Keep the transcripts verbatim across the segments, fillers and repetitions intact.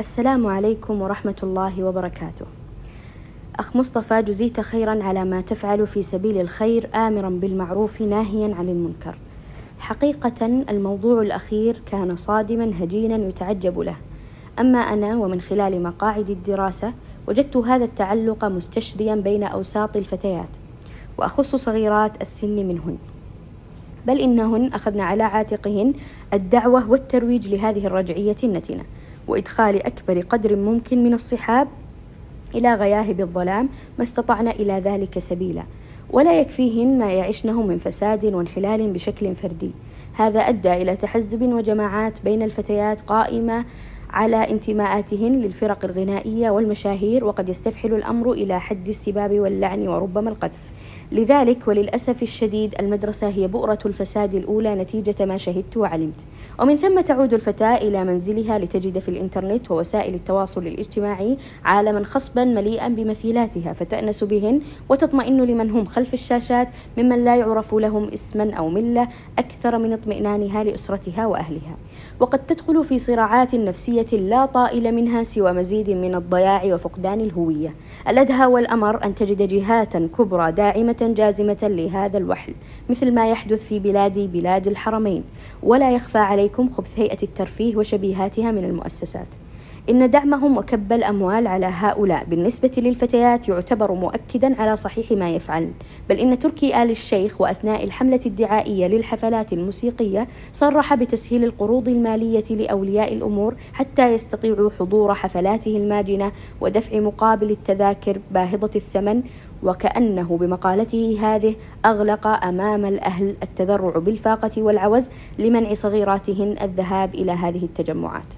السلام عليكم ورحمة الله وبركاته. أخ مصطفى، جزيت خيرا على ما تفعل في سبيل الخير، آمرا بالمعروف ناهيا عن المنكر. حقيقة الموضوع الأخير كان صادما هجينا يتعجب له، أما أنا ومن خلال مقاعد الدراسة وجدت هذا التعلق مستشريا بين أوساط الفتيات، وأخص صغيرات السن منهن، بل إنهن أخذن على عاتقهن الدعوة والترويج لهذه الرجعية النتنة، وإدخال أكبر قدر ممكن من الصحاب إلى غياهب الظلام ما استطعنا إلى ذلك سبيلا، ولا يكفيهن ما يعيشنه من فساد وانحلال بشكل فردي. هذا أدى إلى تحزب وجماعات بين الفتيات قائمة على انتماءاتهن للفرق الغنائية والمشاهير، وقد يستفحل الأمر إلى حد السباب واللعن وربما القذف. لذلك وللأسف الشديد المدرسة هي بؤرة الفساد الأولى نتيجة ما شهدت وعلمت، ومن ثم تعود الفتاة إلى منزلها لتجد في الإنترنت ووسائل التواصل الاجتماعي عالما خصبا مليئا بمثيلاتها، فتأنس بهن وتطمئن لمن هم خلف الشاشات ممن لا يعرف لهم اسما أو ملة أكثر من اطمئنانها لأسرتها وأهلها، وقد تدخل في صراعات نفسية لا طائل منها سوى مزيد من الضياع وفقدان الهوية. الأدهى والأمر أن تجد جهات كبرى داعمة جازمة لهذا الوحل، مثل ما يحدث في بلادي بلاد الحرمين، ولا يخفى عليكم خبث هيئة الترفيه وشبيهاتها من المؤسسات. إن دعمهم وكب الأموال على هؤلاء بالنسبة للفتيات يعتبر مؤكدا على صحيح ما يفعل، بل إن تركي آل الشيخ وأثناء الحملة الدعائية للحفلات الموسيقية صرح بتسهيل القروض المالية لأولياء الأمور حتى يستطيعوا حضور حفلاته الماجنة ودفع مقابل التذاكر باهظة الثمن، وكأنه بمقالته هذه أغلق أمام الأهل التذرع بالفاقة والعوز لمنع صغيراتهن الذهاب إلى هذه التجمعات.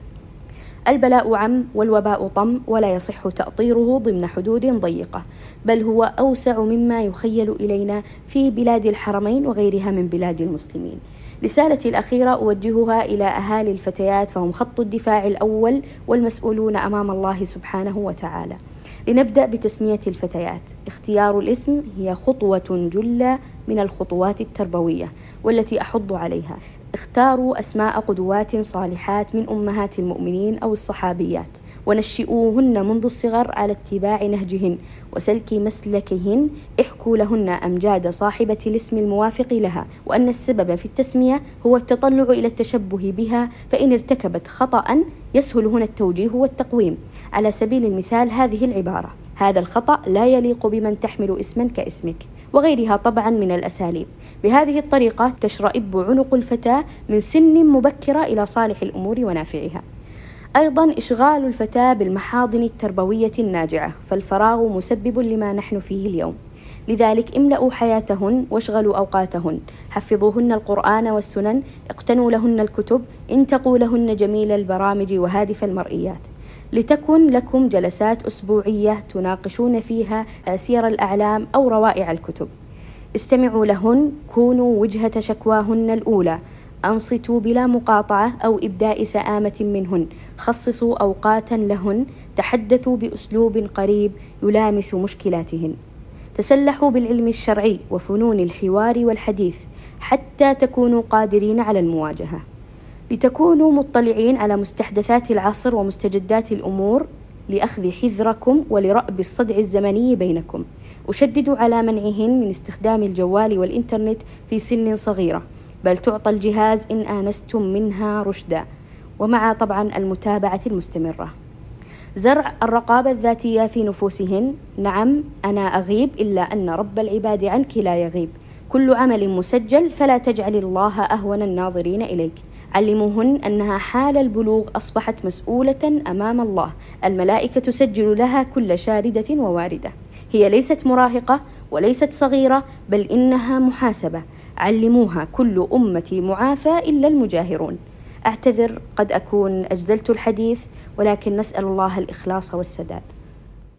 البلاء عم والوباء طم، ولا يصح تأطيره ضمن حدود ضيقة، بل هو أوسع مما يخيل إلينا في بلاد الحرمين وغيرها من بلاد المسلمين. رسالتي الأخيرة أوجهها إلى أهالي الفتيات، فهم خط الدفاع الأول والمسؤولون أمام الله سبحانه وتعالى. لنبدأ بتسمية الفتيات. اختيار الاسم هي خطوة جلة من الخطوات التربوية والتي أحض عليها. اختاروا أسماء قدوات صالحات من أمهات المؤمنين أو الصحابيات، ونشئوهن منذ الصغر على اتباع نهجهن وسلك مسلكهن. احكوا لهن أمجاد صاحبة الاسم الموافق لها، وأن السبب في التسمية هو التطلع إلى التشبه بها، فإن ارتكبت خطأ يسهل هنا التوجيه والتقويم. على سبيل المثال هذه العبارة: هذا الخطأ لا يليق بمن تحمل اسما كاسمك، وغيرها طبعا من الأساليب. بهذه الطريقة تشرئب عنق الفتاة من سن مبكرة إلى صالح الأمور ونافعها. أيضا إشغال الفتاة بالمحاضن التربوية الناجعة، فالفراغ مسبب لما نحن فيه اليوم. لذلك املأوا حياتهن واشغلوا أوقاتهن، حفظوهن القرآن والسنن، اقتنوا لهن الكتب، انتقوا لهن جميل البرامج وهادف المرئيات. لتكن لكم جلسات أسبوعية تناقشون فيها سير الأعلام أو روائع الكتب. استمعوا لهن، كونوا وجهة شكواهن الأولى، أنصتوا بلا مقاطعة أو إبداء سآمة منهن، خصصوا أوقاتا لهن، تحدثوا بأسلوب قريب يلامس مشكلاتهن، تسلحوا بالعلم الشرعي وفنون الحوار والحديث حتى تكونوا قادرين على المواجهة. لتكونوا مطلعين على مستحدثات العصر ومستجدات الأمور لأخذ حذركم ولرأب الصدع الزمني بينكم. أشددوا على منعهن من استخدام الجوال والإنترنت في سن صغيرة، بل تعطى الجهاز إن آنستم منها رشدا، ومع طبعا المتابعة المستمرة. زرع الرقابة الذاتية في نفوسهن. نعم أنا أغيب إلا أن رب العباد عنك لا يغيب، كل عمل مسجل فلا تجعل الله أهون الناظرين إليك. علموهن أنها حال البلوغ أصبحت مسؤولة أمام الله، الملائكة تسجل لها كل شاردة وواردة، هي ليست مراهقة وليست صغيرة، بل إنها محاسبة. علموها كل أمتي معافى إلا المجاهرون. أعتذر، قد أكون أجزلت الحديث، ولكن نسأل الله الإخلاص والسداد.